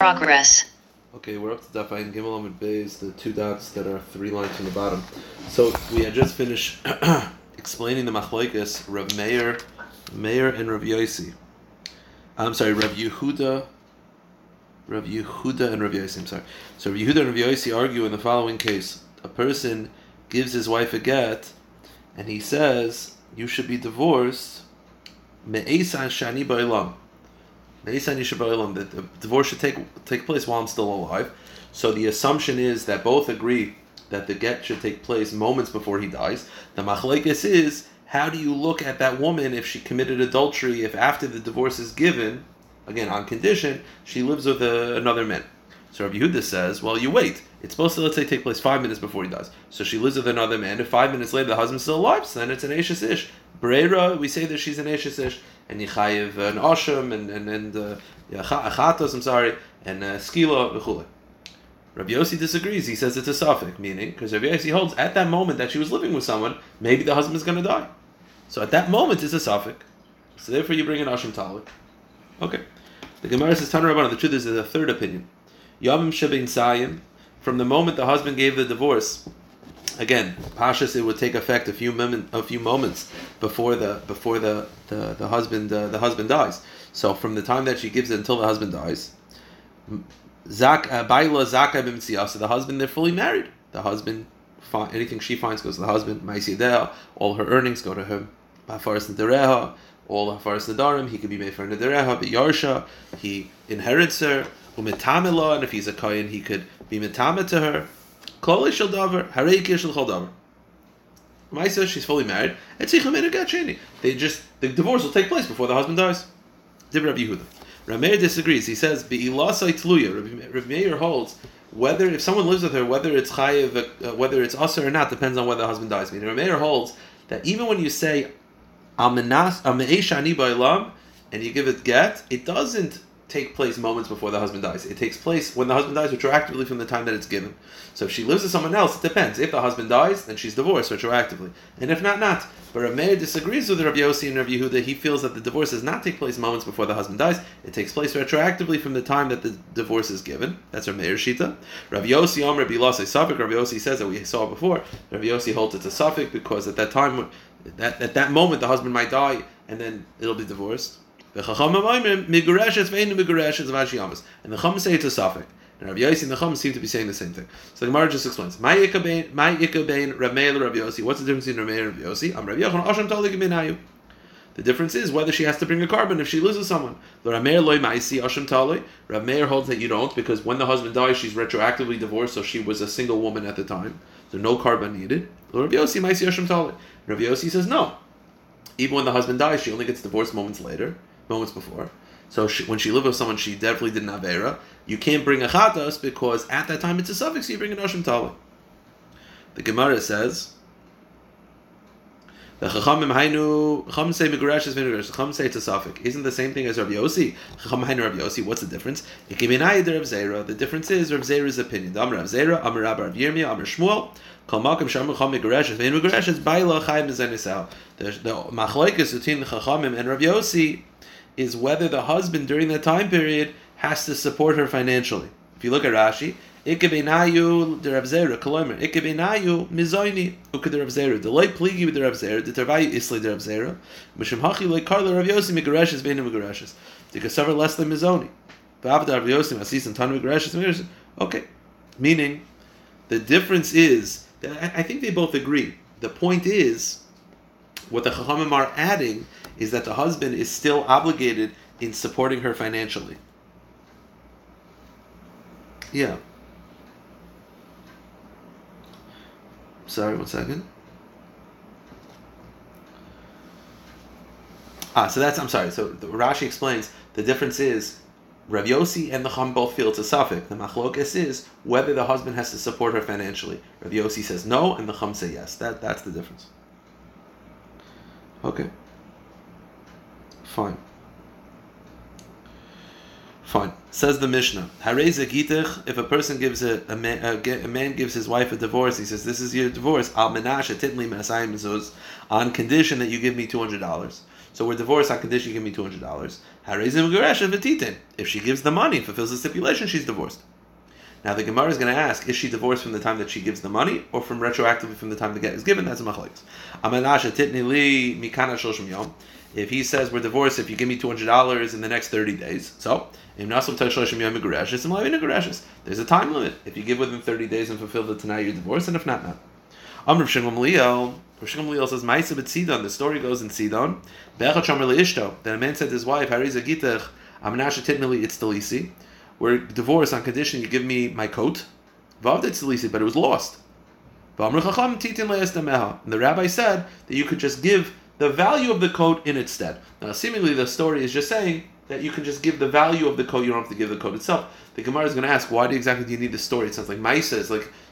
Progress. Okay, we're up to Daf Ayin Gimel Amud Beis, the two dots that are three lines from the bottom. So we had just finished explaining the Machlokes, Rav Meir and Rav Yosi. Rav Yehuda and Rav Yosi. So Rav Yehuda and Rav Yosi argue in the following case. A person gives his wife a get, and he says, you should be divorced, me'esan shani ba'ilam. That the divorce should take place while I'm still alive. So the assumption is that both agree that the get should take place moments before he dies. The machlokes is, how do you look at that woman if she committed adultery, if after the divorce is given, again, on condition, she lives with another man? So Rabbi Yehuda says, well, you wait. It's supposed to, let's say, take place 5 minutes before he dies. So she lives with another man. If 5 minutes later the husband's still alive, so then it's an Ashes Ish. Breira, we say that she's an Ashes Ish. And Yechayev and Osham and Achatos, and Skila, V'chule. Rabbi Yosi disagrees. He says it's a Safek, meaning, because Rabbi Yosi holds, at that moment that she was living with someone, maybe the husband's going to die. So at that moment, it's a Safek. So therefore you bring an Osham Talik. Okay. The Gemara says, Tanu Rabbanan, the truth is there's a third opinion. Yavim Shebin Sayim, from the moment the husband gave the divorce, again, Pashas, it would take effect a few moments before the husband dies. So from the time that she gives it until the husband dies, so the husband, they're fully married. The husband, anything she finds goes to the husband. All her earnings go to him. All Hafaras Nadarim, he could be made for Nadareha, but Yarsha, he inherits her. And if he's a Kayan, he could be Metame to her. Maisa, she's fully married. The divorce will take place before the husband dies. Rabbi Yehuda. Rav Meir disagrees. He says, Rav Meir holds, whether if someone lives with her, whether it's Asa or not, depends on whether the husband dies. Meaning, Rav Meir holds that even when you say, and you give it get, it doesn't take place moments before the husband dies. It takes place when the husband dies retroactively from the time that it's given. So if she lives with someone else, it depends. If the husband dies, then she's divorced retroactively. And if not. But Rav Meir disagrees with Rav Yosi and Rav Yehuda. He feels that the divorce does not take place moments before the husband dies. It takes place retroactively from the time that the divorce is given. That's Rav Meir's Shita. Rav Yosi Amr Bilasei Safek. Rav Yosi says that we saw before. Rav Yosi holds it's a Safek because at that time, at that moment, the husband might die and then it'll be divorced. And the Chacham say it's a Safek. And Rav Yaisi and the Chacham seem to be saying the same thing. So the Gemara just explains. My Yikabein, Rav Meir, Rav Yosi. What's the difference between Rav Meir and Rav Yosi? Rav Yochanan, Asham Tali Geminayu. The difference is whether she has to bring a carbon if she loses someone. Rav Meir loy ma'isi Asham Tali. Rav Meir holds that you don't, because when the husband dies, she's retroactively divorced, so she was a single woman at the time. So no carbon needed. Rav Yosi ma'isi Asham Tali. Rav Yosi says no. Even when the husband dies, she only gets divorced moments before. So when she lived with someone, she definitely did an Aveira. You can't bring a Chatas because at that time it's a suffix, so you bring an Oshim Tali. The Gemara says, the Chacham say Megureshes Megureshes. Chacham say it's a suffix. Isn't the same thing as Rav Yosi? Chacham Hainu Rav Yosi. What's the difference? The difference is Rav Zera's opinion. Amr Rav Zera, Amr Rabbah, Rav Yirmiyah, Amr Shmuel. The machlokes between the Chachamim and Rav Yosi is whether the husband during that time period has to support her financially. If you look at Rashi, because suffer less than Mizoni. Okay, meaning the difference is that I think they both agree. The point is, what the Chachamim are adding is that the husband is still obligated in supporting her financially. Yeah. Sorry, 1 second. So Rashi explains the difference is Rav Yosi and the Chacham both feel it's a Safek. The machlokes is whether the husband has to support her financially. Rav Yosi says no, and the Chacham say yes. That's the difference. Okay. Fine. Says the Mishnah. If a person gives a man gives his wife a divorce, he says, "This is your divorce." On condition that you give me $200. So we're divorced, HaKadosh, you give me $200. If she gives the money and fulfills the stipulation, she's divorced. Now the Gemara is going to ask, is she divorced from the time that she gives the money, or from retroactively from the time the get is given? That's a machlokes. If he says we're divorced, if you give me $200 in the next 30 days, so there's a time limit. If you give within 30 days and fulfill the Tanai, you're divorced, and if not, not. Rav Shem Gamliel says, Ma'isa b'Tzidon, the story goes in Sidon, that a man said to his wife, we're divorced on condition you give me my coat, but it was lost. And the rabbi said that you could just give the value of the coat in its stead. Now seemingly the story is just saying that you can just give the value of the coat, you don't have to give the coat itself. The Gemara is going to ask, why exactly do you need the story? It sounds like Maisa,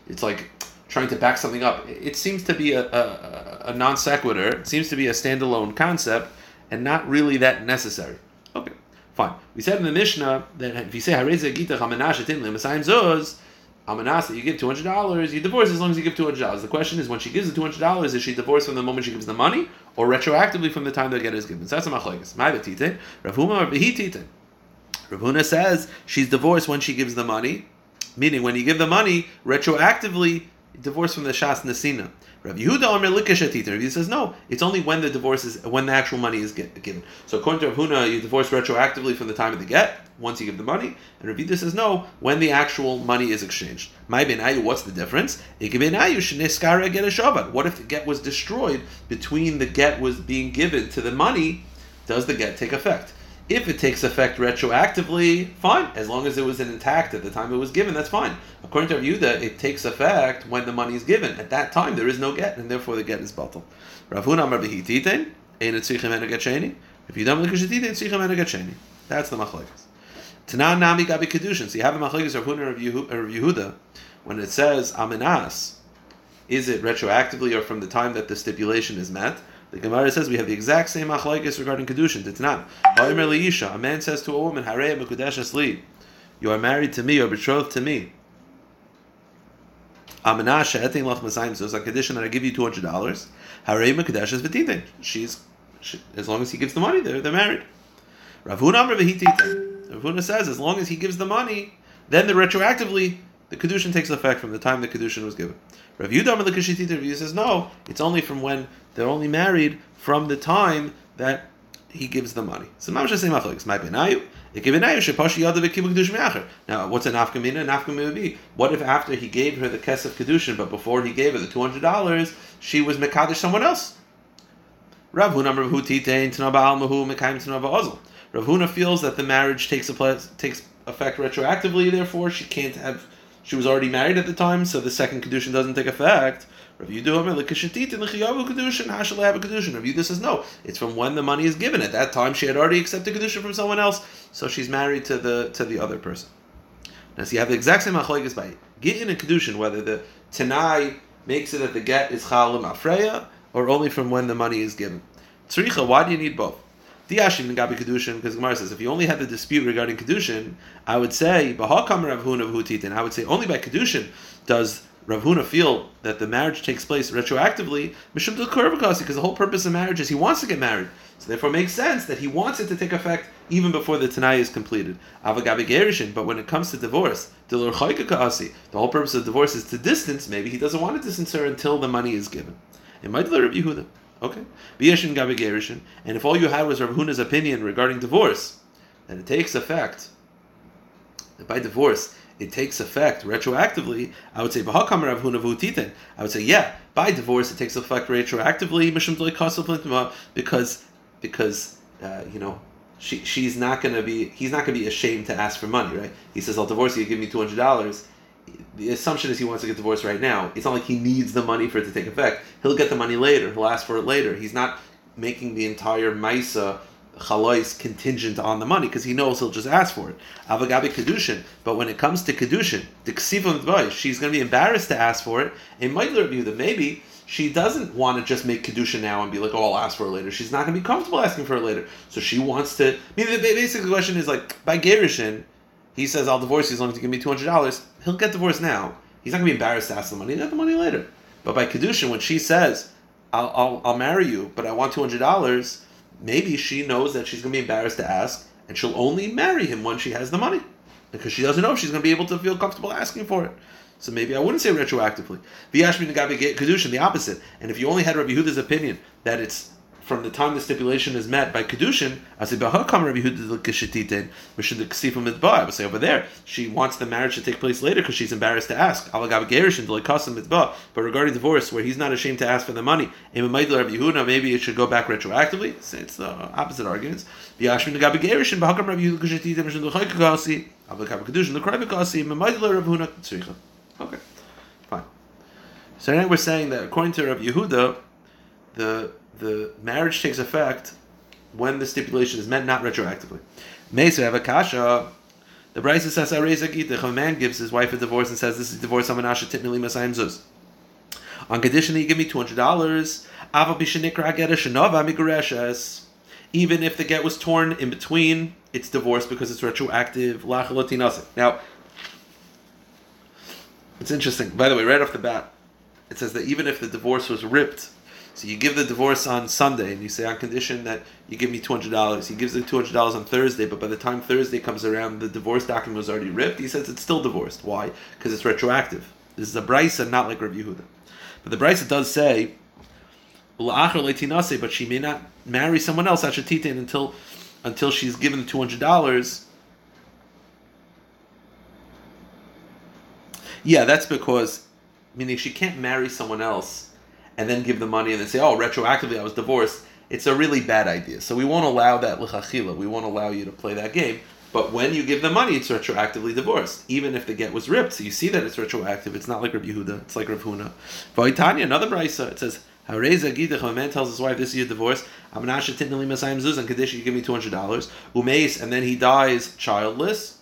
it's like trying to back something up. It seems to be a non sequitur, it seems to be a standalone concept, and not really that necessary. Okay, fine. We said in the Mishnah that if you say, Amanasa, you give $200, you divorce as long as you give $200. The question is, when she gives the $200, is she divorced from the moment she gives the money, or retroactively from the time the get is given? So that's a machlokes. Ma'ay b'titin, Rav Huna or b'hi. Rav Huna says she's divorced when she gives the money, meaning when you give the money, retroactively divorced from the Shas Nesina. Rav Yehuda Amr Likesha Titan. Rav Yehuda says no, it's only when the divorce is, when the actual money is given. So according to Rav Huna, you divorce retroactively from the time of the get, once you give the money, and Rav Yehuda says no, when the actual money is exchanged. My benayu, what's the difference? What if the get was destroyed between the get was being given to the money? Does the get take effect? If it takes effect retroactively, fine. As long as it was intact at the time it was given, that's fine. According to Rav Yehuda, it takes effect when the money is given. At that time, there is no get, and therefore the get is batal. Rav Huna amar b'hi titen, ein tzricha menu get sheni. If you don't like it, titen tzricha menu get sheni. That's the machlokes. Tanan nami gabi kedushin. So you have a machlokes Rav Huna Rav Yehuda when it says amenas, is it retroactively or from the time that the stipulation is met? The Gemara says we have the exact same machlokes regarding kedushin. It's not. A man says to a woman, "Harei mekudesh asli, you are married to me, you are betrothed to me." Amenasha etin lach masayim. So it's on condition that I give you $200. Harei mekudesh as v'titen. She, as long as he gives the money, they're married. Rav Huna amar b'hi titen. Rav Huna says as long as he gives the money, then retroactively the kedushin takes effect from the time the kedushin was given. Rav Yehuda amar l'keshi titen. Rav Yehuda says no, it's only from when. They're only married from the time that he gives the money. So now what's a nafkamina? A nafkamina would be, what if after he gave her the kesef kedushin, but before he gave her the $200, she was mekadesh someone else? Rav Huna feels that the marriage takes effect retroactively, therefore she was already married at the time, so the second kedushin doesn't take effect. Rav Yehuda says no, it's from when the money is given. At that time, she had already accepted kedushin from someone else, so she's married to the other person. Now, so you have the exact same machlokes by gittin and kedushin, whether the tanai makes it that the get is chal l'mafreya or only from when the money is given. Tzricha, why do you need both? Diashim gabi kedushin, because Gemara says if you only had the dispute regarding kedushin, I would say b'hakam Rav Huna v'hu titin. I would say only by kedushin does Rav Huna feel that the marriage takes place retroactively, mishum d'korvakasi, because the whole purpose of marriage is he wants to get married. So therefore it makes sense that he wants it to take effect even before the Tanai is completed. Avagabi gerishin, but when it comes to divorce, d'lorchaikakasi, the whole purpose of divorce is to distance, maybe he doesn't want to distance her until the money is given. It might be Rav Yehuda. Okay. B'yeshin gabi gerishin, and if all you had was Rav Huna's opinion regarding divorce, then it takes effect. By divorce, it takes effect retroactively. I would say, yeah, by divorce it takes effect retroactively because you know, she's not going to be, he's not going to be ashamed to ask for money, right? He says, I'll divorce you, give me $200. The assumption is he wants to get divorced right now. It's not like he needs the money for it to take effect. He'll get the money later. He'll ask for it later. He's not making the entire Maisa Chalois contingent on the money because he knows he'll just ask for it. Avagabi kedushin, but when it comes to kedushin, the ksivon dvois, she's going to be embarrassed to ask for it. It might learn you that maybe she doesn't want to just make kedushin now and be like, "Oh, I'll ask for it later." She's not going to be comfortable asking for it later, so she wants to. I mean, the basic question is like by gerushin, he says, "I'll divorce you as long as you give me $200." He'll get divorced now. He's not going to be embarrassed to ask the money. He'll get the money later. But by kedushin, when she says, "I'll marry you, but I want $200." maybe she knows that she's going to be embarrassed to ask, and she'll only marry him when she has the money, because she doesn't know if she's going to be able to feel comfortable asking for it. So maybe I wouldn't say retroactively. V'yashmi Nagabi Kedushin, the opposite. And if you only had Rabbi Yehuda's opinion that it's from the time the stipulation is met by Kedushin, I say, I would say over there, she wants the marriage to take place later because she's embarrassed to ask. But regarding divorce, where he's not ashamed to ask for the money, maybe it should go back retroactively. So it's the opposite arguments. Okay, fine. So now we're saying that according to Rav Yehuda, the marriage takes effect when the stipulation is met, not retroactively. The Brisa says, if a man gives his wife a divorce and says, this is divorce, on condition that you give me $200, even if the get was torn in between, it's divorce because it's retroactive. Now, it's interesting. By the way, right off the bat, it says that even if the divorce was ripped, so you give the divorce on Sunday, and you say, on condition that you give me $200. He gives the $200 on Thursday, but by the time Thursday comes around, the divorce document was already ripped. He says it's still divorced. Why? Because it's retroactive. This is a Brisa, not like Rav Yehuda. But the Brisa does say, but she may not marry someone else, until she's given the $200. Yeah, that's because, meaning she can't marry someone else and then give the money and then say, oh, retroactively I was divorced. It's a really bad idea. So we won't allow that l'chachila. We won't allow you to play that game. But when you give the money, it's retroactively divorced, even if the get was ripped. So you see that it's retroactive. It's not like Rav Yehuda. It's like Rav Huna. V'itanya, another brisa, it says, Hareza Gidech, a man tells his wife, this is your divorce, Amnasha Titnali Masayim Zuz, and Kaddish, you give me $200. Umeis, and then he dies childless.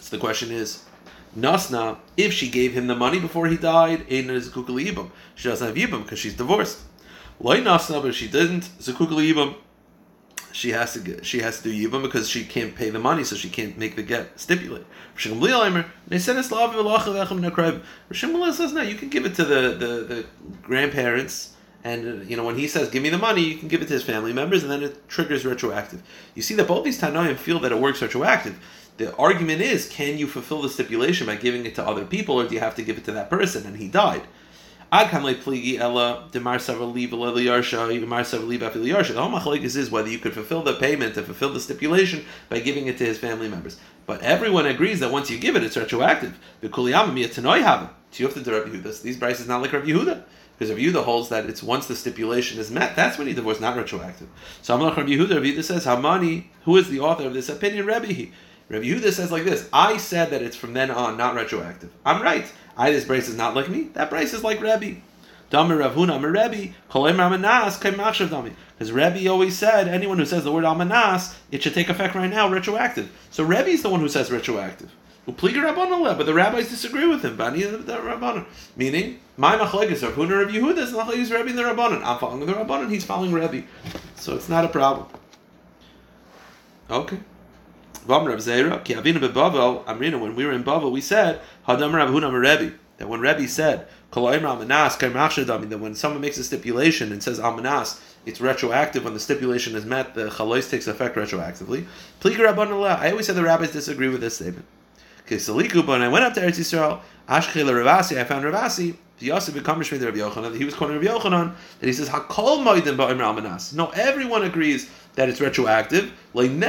So the question is, Nasna, if she gave him the money before he died, she doesn't have Yibam because she's divorced. Loi Nasna, but if she didn't, she has to do Yibam because she can't pay the money, so she can't make the get stipulate. Shem Gamliel says, no, you can give it to the grandparents, and when he says, give me the money, you can give it to his family members, and then it triggers retroactive. You see that both these Tanoim feel that it works retroactive. The argument is, can you fulfill the stipulation by giving it to other people, or do you have to give it to that person? And he died. The whole machlokes is whether you could fulfill the payment and fulfill the stipulation by giving it to his family members. But everyone agrees that once you give it, it's retroactive. So you have to do Rabbi Yehuda. These brises is not like Rabbi Yehuda, because Rabbi Yehuda holds that it's once the stipulation is met, that's when he divorced, not retroactive. So Rabbi Yehuda says, Hamani, who is the author of this opinion? Rabbi Yehuda says like this, I said that it's from then on, not retroactive. I'm right. This brace is not like me. That brace is like Rebbe. Damir Rav Huna, I'm a Rebbe. Kolem Amanas, Kaim Machshav Dami. Because Rebbe always said, anyone who says the word Amanas, it should take effect right now, retroactive. So Rebbe is the one who says retroactive. Upliga Rabbanah, but the rabbis disagree with him. Bani Rabbanah. Meaning, my Machlegas, Rav Huna, Rav Yehuda, is Machlegas Rebbe and the Rabbanah. I'm following the Rabbanah, he's following Rebbe. So it's not a problem. Okay. When we were in Bavel, we said that when Rebbe said that when someone makes a stipulation and says Amanas, it's retroactive. When the stipulation is met, the Chalois takes effect retroactively. I always said the rabbis disagree with this statement. When I went up to Eretz Yisrael, I found Rav Yosi. The Yosef becomes Rav Yochanan, that he was calling Rav Yochanan, that he says, Hakol Moedim Ba'im Ramanas. No, everyone agrees that it's retroactive. Meaning, no,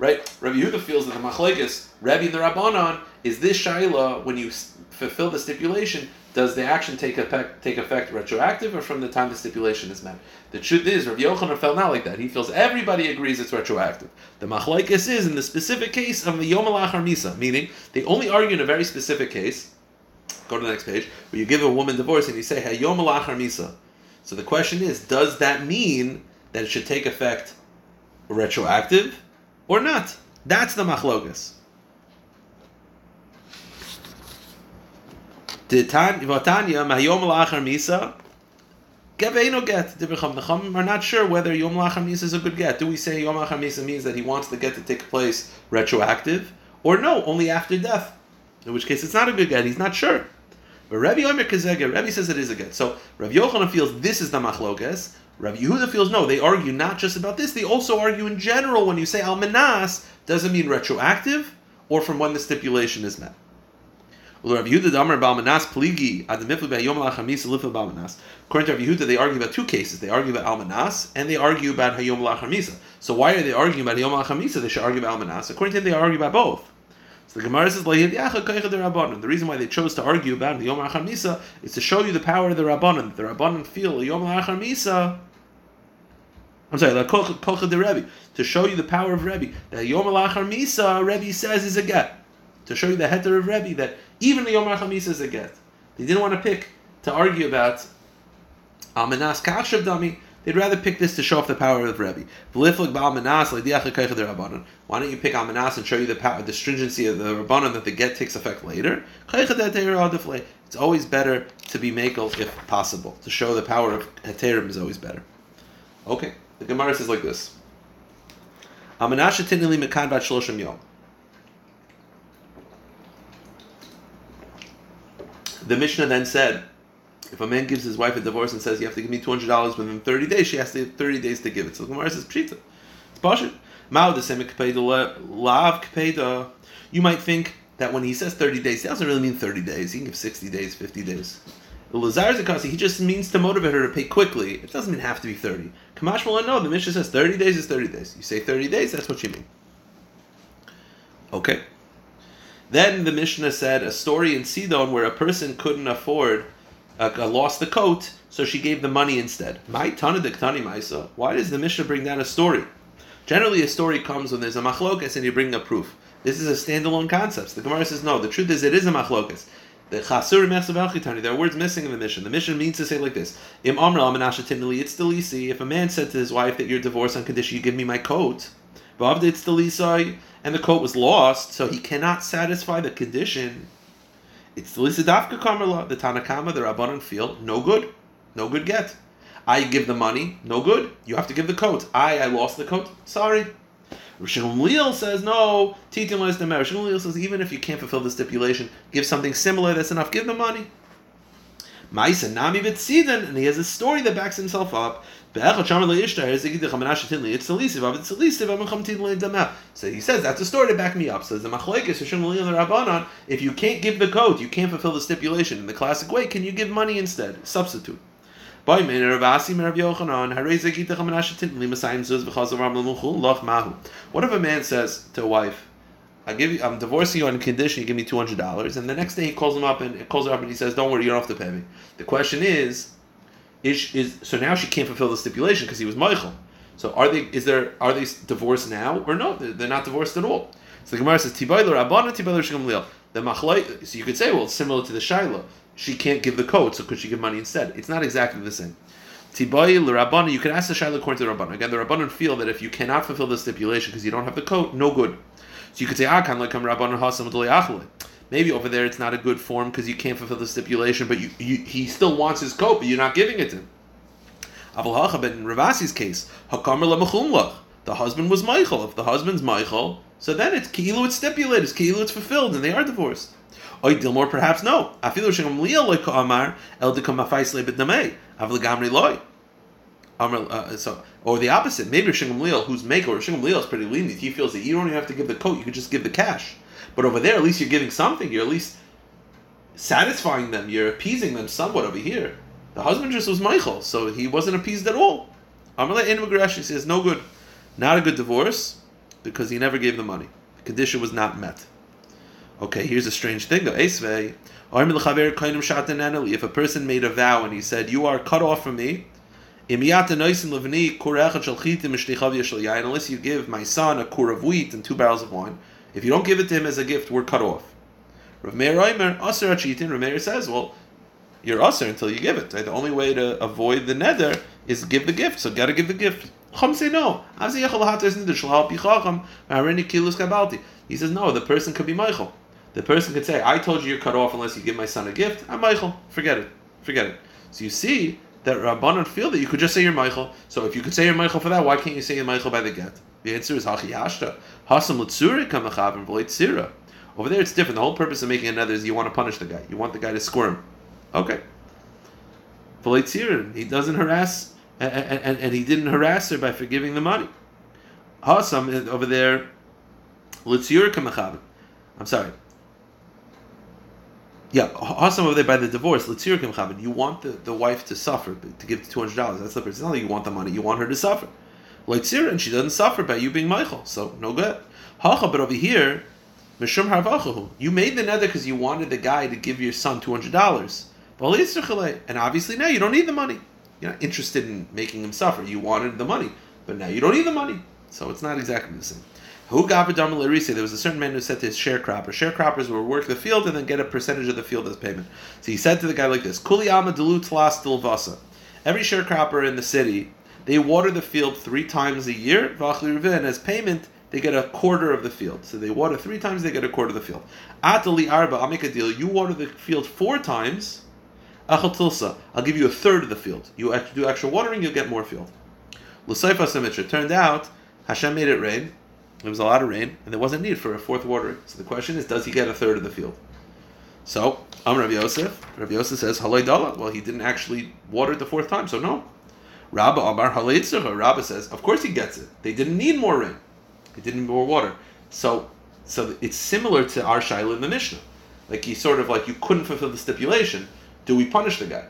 right? Rabbi Yehuda feels that the Machlekes, Rebbe and the Rabbanan, is this Shaila, when you fulfill the stipulation, does the action take effect retroactive or from the time the stipulation is met? The truth is, Rav Yochanan felt not like that. He feels everybody agrees it's retroactive. The Machlekes is in the specific case of the Yom La'achar Misa, meaning they only argue in a very specific case. Go to the next page, where you give a woman divorce and you say, Hayom La'achar Misa. So the question is, does that mean that it should take effect retroactive or not? That's the machlokas. We're not sure whether Yom La'achar Misa is a good get. Do we say Yom La'achar Misa means that he wants the get to take place retroactive? Or no, only after death? In which case it's not a good get, he's not sure. But Rebbe says it is a get. So Rav Yochanan feels this is the machlokes. Rav Yehuda feels, no, they argue not just about this, they also argue in general when you say al-manas, doesn't mean retroactive or from when the stipulation is met. According to Rav Yehuda, they argue about two cases. They argue about al-manas and they argue about hayom lachamisa. So why are they arguing about hayom lachamisa? They should argue about al-manas. According to him, they argue about both. So the Gemara says, the reason why they chose to argue about hayom lachamisa is to show you the power of the Rabbanan. The Rabbanan feel hayom lachamisa. I'm sorry, to show you the power of Rebbe. The hayom lachamisa, Rebbe says, is a get. To show you the heter of Rebbe that even the Yom HaChamis is a get. They didn't want to pick to argue about Al-Manas Kachshav Dami. They'd rather pick this to show off the power of Rebbe. Why don't you pick Al-Manas and show you the power, the stringency of the Rabbanon that the get takes effect later? It's always better to be makel if possible. To show the power of heterim is always better. Okay, the Gemara says like this. Al-Manas shetinili mekad bat shloshim yom. The Mishnah then said, if a man gives his wife a divorce and says, you have to give me $200 within 30 days, she has to have 30 days to give it. So the Gemara says, Pshita. It's Pashit. You might think that when he says 30 days, he doesn't really mean 30 days. He can give 60 days, 50 days. He just means to motivate her to pay quickly. It doesn't have to be 30. Kamash Malan, no, the Mishnah says 30 days is 30 days. You say 30 days, that's what you mean. Okay. Then the Mishnah said a story in Sidon where a person couldn't afford, lost the coat, so she gave the money instead. Why does the Mishnah bring down a story? Generally, a story comes when there's a machlokas and you bring a proof. This is a standalone concept. The Gemara says, no, the truth is it is a machlokas. There are words missing in the Mishnah. The Mishnah means to say like this. Im amra menashatinli, it's delisi. If a man said to his wife that you're divorced on condition you give me my coat, it's delisai, and the coat was lost, so he cannot satisfy the condition. It's delisidafka kamerla. The Tanakama, the Rabbanan feel no good get. I give the money, no good. You have to give the coat. I lost the coat. Sorry. Rav Shem Gamliel says no. Titim leis demer. Rav Shem Gamliel says even if you can't fulfill the stipulation, give something similar. That's enough. Give the money. Ma'isa nami b'tzidin, and he has a story that backs himself up. So he says, that's a story to back me up. So the machlokes, Shem Gamliel and the Rabbanan, if you can't give the coat, you can't fulfill the stipulation in the classic way, can you give money instead? Substitute. Rav Yaisi, Rav Yochanan, what if a man says to a wife, I'm divorcing you on condition you give me $200, and the next day he calls her up and he says, don't worry, you don't have to pay me. The question is so now she can't fulfill the stipulation because he was Michael. So are they divorced now or no? They're not divorced at all. So the Gemara says, so you could say, well, it's similar to the Shiloh. She can't give the code, so could she give money instead? It's not exactly the same. Tibai l'Rabbana, you can ask the Shiloh according to the Rabbanan. Again, the Rabbanan feel that if you cannot fulfill the stipulation because you don't have the code, no good. So you could say, maybe over there it's not a good form because you can't fulfill the stipulation, but he still wants his coat, but you're not giving it to him. But in Rav Asi's case, the husband was Michael. If the husband's Michael, so then it's Keilu, it's stipulated, it's Keilu, it's fulfilled, and they are divorced. Oy Dilmore, perhaps no. Or the opposite, maybe Shem Gamliel, who's maker, Shem Gamliel is pretty lenient. He feels that you don't even have to give the coat, you could just give the cash. But over there, at least you're giving something. You're at least satisfying them. You're appeasing them somewhat over here. The husband just was Michael, so he wasn't appeased at all. Amalei in Magresh, he says, no good. Not a good divorce, because he never gave the money. The condition was not met. Okay, here's a strange thing, though. If a person made a vow and he said, you are cut off from me, unless you give my son a kur of wheat and 2 barrels of wine, if you don't give it to him as a gift, we're cut off. Rav Meir says, well, you're usher until you give it. The only way to avoid the nether is give the gift, so gotta give the gift. Chum say no. He says, no, the person could be Michael. The person could say, I told you you're cut off unless you give my son a gift. I'm Michael. Forget it. So you see that Rabbanan feel that you could just say you're Michael. So if you could say you're Michael for that, why can't you say you're Michael by the get? The answer is Hachi Hashta. Hasam Lutzuri Kamachavim Vleitzira. Over there it's different. The whole purpose of making another is you want to punish the guy. You want the guy to squirm. Okay. Vleitzira. He doesn't harass and he didn't harass her by forgiving the money. Awesome over there. I'm sorry. Yeah, awesome over there by the divorce. You want the wife to suffer to give $200. That's the person. It's not that you want the money. You want her to suffer. And she doesn't suffer by you being Michael. So no good. But over here, you made the nether because you wanted the guy to give your son $200. And obviously now you don't need the money. You're not interested in making him suffer. You wanted the money, but now you don't need the money. So it's not exactly the same. There was a certain man who said to his sharecropper, sharecroppers will work the field and then get a percentage of the field as payment. So he said to the guy like this, every sharecropper in the city, they water the field 3 times a year, and as payment, they get a quarter of the field. So they water 3 times, they get a quarter of the field. I'll make a deal. You water the field 4 times, I'll give you a third of the field. You do extra watering, you'll get more field. Turned out, Hashem made it rain. There was a lot of rain, and there wasn't need for a fourth watering. So the question is, does he get a third of the field? So, Rav Yosef. Rav Yosef says, Halei Dala. Well, he didn't actually water it the fourth time, so no. Rabbah Amar Halei Tzurcha. Rabbah says, of course he gets it. They didn't need more rain. They didn't need more water. So it's similar to our Shaila in the Mishnah. Like, he sort of, like, you couldn't fulfill the stipulation. Do we punish the guy?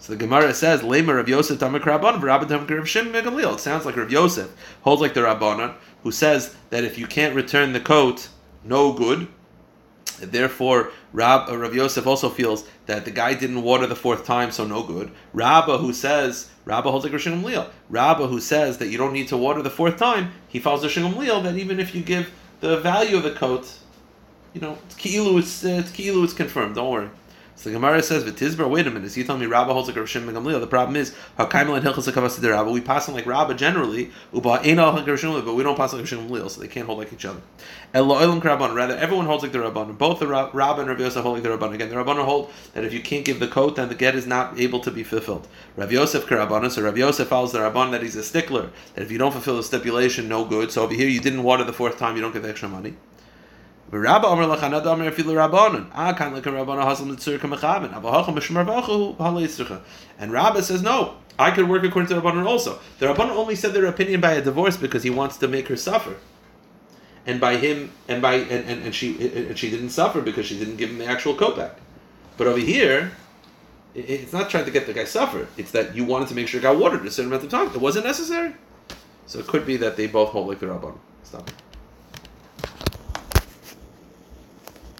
So the Gemara says, Lamer Rav Yosef Tamak Rabban, Rabban Tamak Rav Shem Gamliel. It sounds like Rav Yosef holds like the Rabbanan, who says that if you can't return the coat, no good. Therefore, Rav Yosef also feels that the guy didn't water the fourth time, so no good. Rabbah holds like Rav Shem Gamliel. Rabbah who says that you don't need to water the fourth time, he follows Rav Shem Gamliel that even if you give the value of the coat, you know, it's confirmed, don't worry. So the Gemara says, "V'tizbar, wait a minute. Is he telling me Rabbah holds like Rav Shem Gamliel? The problem is Hakaimel and Hilchas Hakavas de Rabbah. We pass on like Rabbah generally, Uba Einal like Rav Shem Gamliel, but we don't pass on like Rav Shem Gamliel, so they can't hold like each other. El Lo'elam Rabban. Rather, everyone holds like the Rabban. Both the Rabbah and Rav Yosef hold like the Rabban. Again, the Rabban hold that if you can't give the coat, then the get is not able to be fulfilled. Rav Yosef Karabban. So Rav Yosef follows the Rabban that he's a stickler. That if you don't fulfill the stipulation, no good. So over here, you didn't water the fourth time, you don't get the extra money. And Rabbah says, no, I could work according to the Rabbanan also. The Rabbanan only said their opinion by a divorce because he wants to make her suffer. And by him, and she didn't suffer because she didn't give him the actual coat back. But over here, it's not trying to get the guy suffer. It's that you wanted to make sure it got watered a certain amount of time. It wasn't necessary. So it could be that they both hold like the Rabbanan. Stop it.